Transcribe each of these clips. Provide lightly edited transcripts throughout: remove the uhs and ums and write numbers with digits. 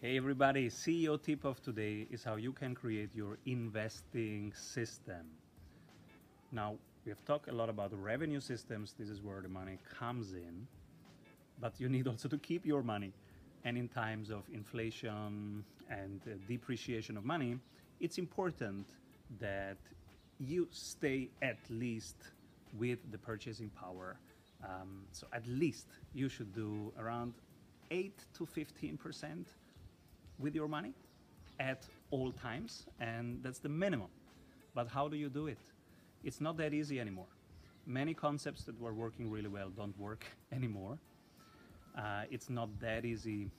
Hey everybody, CEO tip of today is how you can create your investing system. Now, we have talked a lot about revenue systems. This is where the money comes in, but you need also to keep your money. And in times of inflation and depreciation of money, it's important that you stay at least with the purchasing power. So at least you should do around 8 to 15% with your money at all times, and that's the minimum. But how do you do it? It's not that easy anymore. Many concepts that were working really well don't work anymore. It's not that easy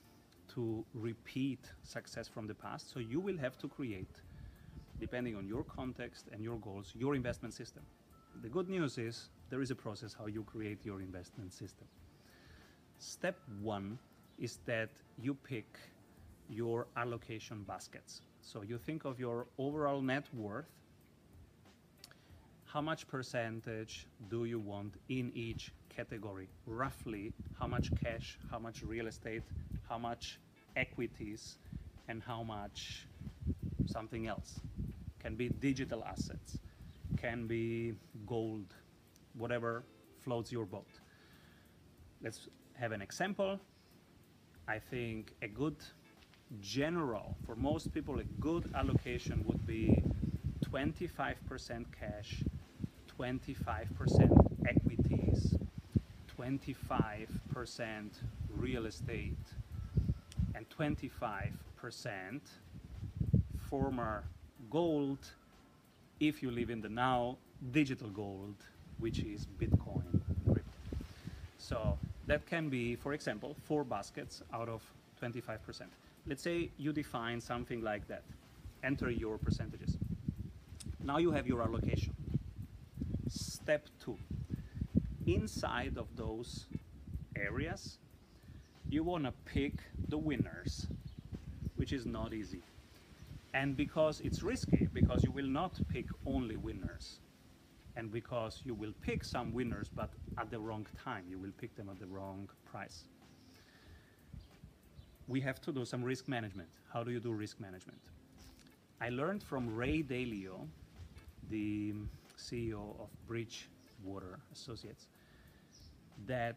to repeat success from the past, so you will have to create, depending on your context and your goals, your investment system. The good news is there is a process how you create your investment system. Step one is that you pick your allocation baskets. So you think of your overall net worth. How much percentage do you want in each category? Roughly how much cash, how much real estate, how much equities, and how much something else. Can be digital assets, can be gold, whatever floats your boat. Let's have an example. I think a good general, for most people, a good allocation would be 25% cash, 25% equities, 25% real estate, and 25% former gold, if you live in the now, digital gold, which is Bitcoin, crypto. So that can be, for example, 4 baskets out of 25%. Let's say you define something like that. Enter your percentages. Now you have your allocation. Step two, inside of those areas, you want to pick the winners, which is not easy. And because it's risky, because you will not pick only winners, and because you will pick some winners, but at the wrong time, you will pick them at the wrong price. We have to do some risk management. How do you do risk management? I learned from Ray Dalio, the CEO of Bridgewater Associates, that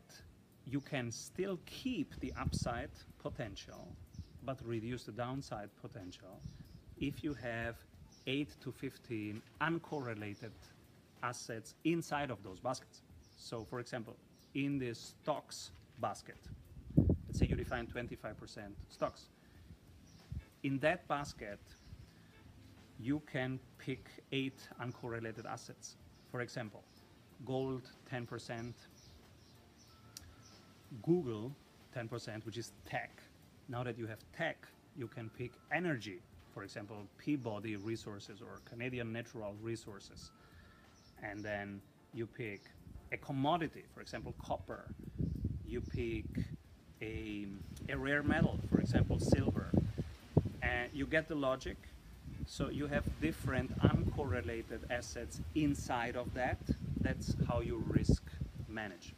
you can still keep the upside potential, but reduce the downside potential if you have 8 to 15 uncorrelated assets inside of those baskets. So for example, in the stocks basket, let's say you define 25% stocks. In that basket, you can pick 8 uncorrelated assets. For example, gold 10%, Google 10%, which is tech. Now that you have tech, you can pick energy. For example, Peabody Resources or Canadian Natural Resources. And then you pick a commodity, for example, copper. You pick a rare metal, for example, silver, and you get the logic. So you have different uncorrelated assets inside of that. That's how you risk manage.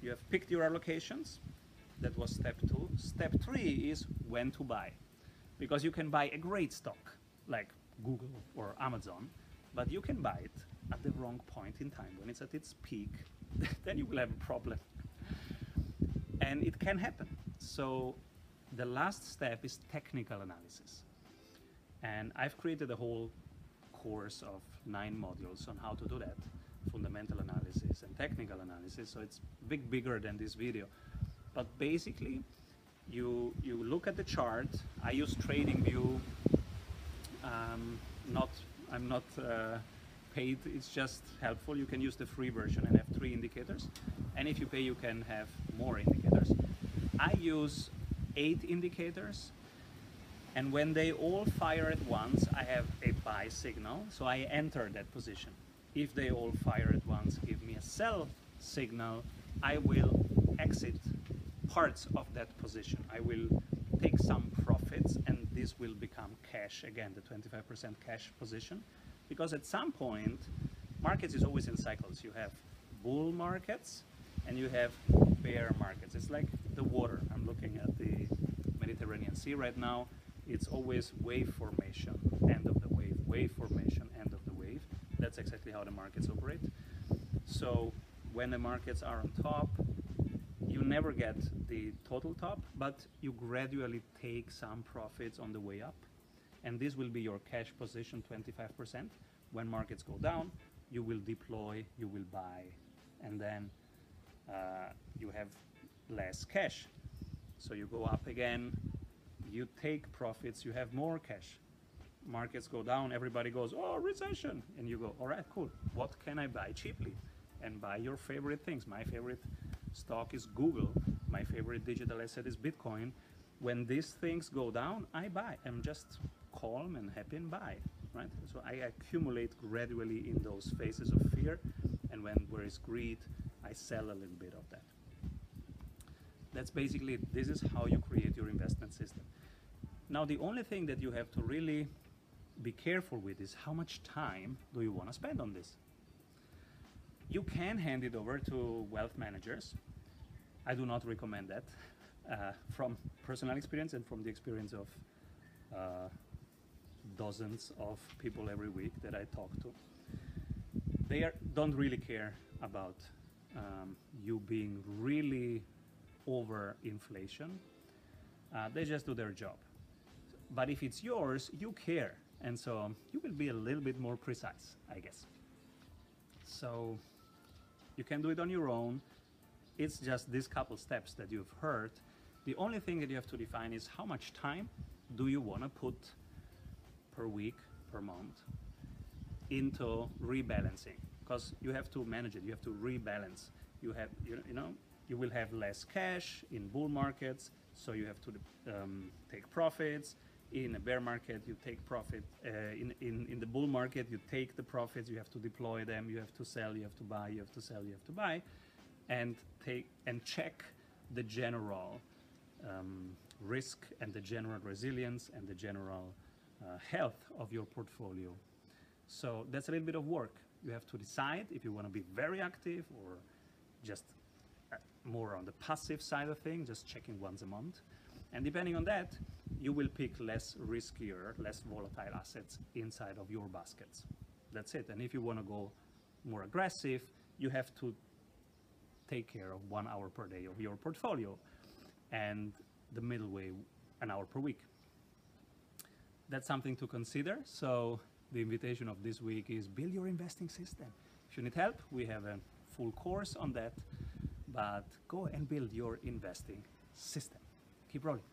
You have picked your allocations. That was step two. Step three is when to buy, because you can buy a great stock like Google or Amazon, but you can buy it at the wrong point in time when it's at its peak. Then you will have a problem. And it can happen. So the last step is technical analysis. And I've created a whole course of 9 modules on how to do that, fundamental analysis and technical analysis. So it's bigger than this video. But basically, you look at the chart. I use TradingView. I'm not paid. It's just helpful. You can use the free version and have 3 indicators. And if you pay, you can have more indicators. I use 8 indicators, and when they all fire at once, I have a buy signal, so I enter that position. If they all fire at once, give me a sell signal, I will exit parts of that position. I will take some profits, and this will become cash again, the 25% cash position, because at some point, markets is always in cycles. You have bull markets and you have bear markets. It's like the water. I'm looking at the see right now, it's always wave formation, end of the wave, wave formation, end of the wave. That's exactly how the markets operate. So when the markets are on top, you never get the total top, but you gradually take some profits on the way up. And this will be your cash position, 25%. When markets go down, you will deploy, you will buy, and then you have less cash. So you go up again, you take profits, you have more cash. Markets go down, everybody goes, oh, recession. And you go, all right, cool, what can I buy cheaply? And buy your favorite things. My favorite stock is Google. My favorite digital asset is Bitcoin. When these things go down, I buy. I'm just calm and happy and buy, right? So I accumulate gradually in those phases of fear. And when there is greed, I sell a little bit of that. That's basically it. This is how you create your investment system. Now, the only thing that you have to really be careful with is how much time do you want to spend on this? You can hand it over to wealth managers. I do not recommend that from personal experience and from the experience of dozens of people every week that I talk to. They don't really care about you being really over inflation. They just do their job. But if it's yours, you care. And so you will be a little bit more precise, I guess. So you can do it on your own. It's just these couple steps that you've heard. The only thing that you have to define is how much time do you want to put per week, per month into rebalancing, because you have to manage it. You have to rebalance. You have, you know, you will have less cash in bull markets, so you have to take profits. In a bear market, you take profit. In the bull market, you take the profits. You have to deploy them. You have to sell. You have to buy. You have to sell. You have to buy, and take and check the general risk and the general resilience and the general health of your portfolio. So that's a little bit of work. You have to decide if you want to be very active or just more on the passive side of things, just checking once a month. And depending on that, you will pick less riskier, less volatile assets inside of your baskets. That's it. And if you want to go more aggressive, you have to take care of 1 hour per day of your portfolio and the middle way, 1 hour per week. That's something to consider. So the invitation of this week is build your investing system. If you need help, we have a full course on that, but go and build your investing system. Keep rolling.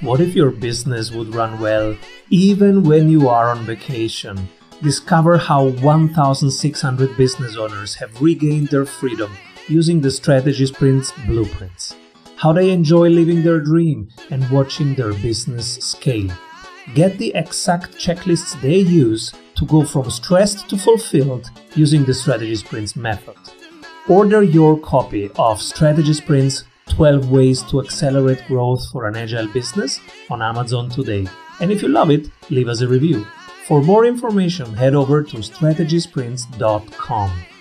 What if your business would run well, even when you are on vacation? Discover how 1,600 business owners have regained their freedom using the Strategy Sprints blueprints. How they enjoy living their dream and watching their business scale. Get the exact checklists they use to go from stressed to fulfilled using the Strategy Sprints method. Order your copy of Strategy Sprints 12 Ways to Accelerate Growth for an Agile Business on Amazon today. And if you love it, leave us a review. For more information, head over to strategysprints.com.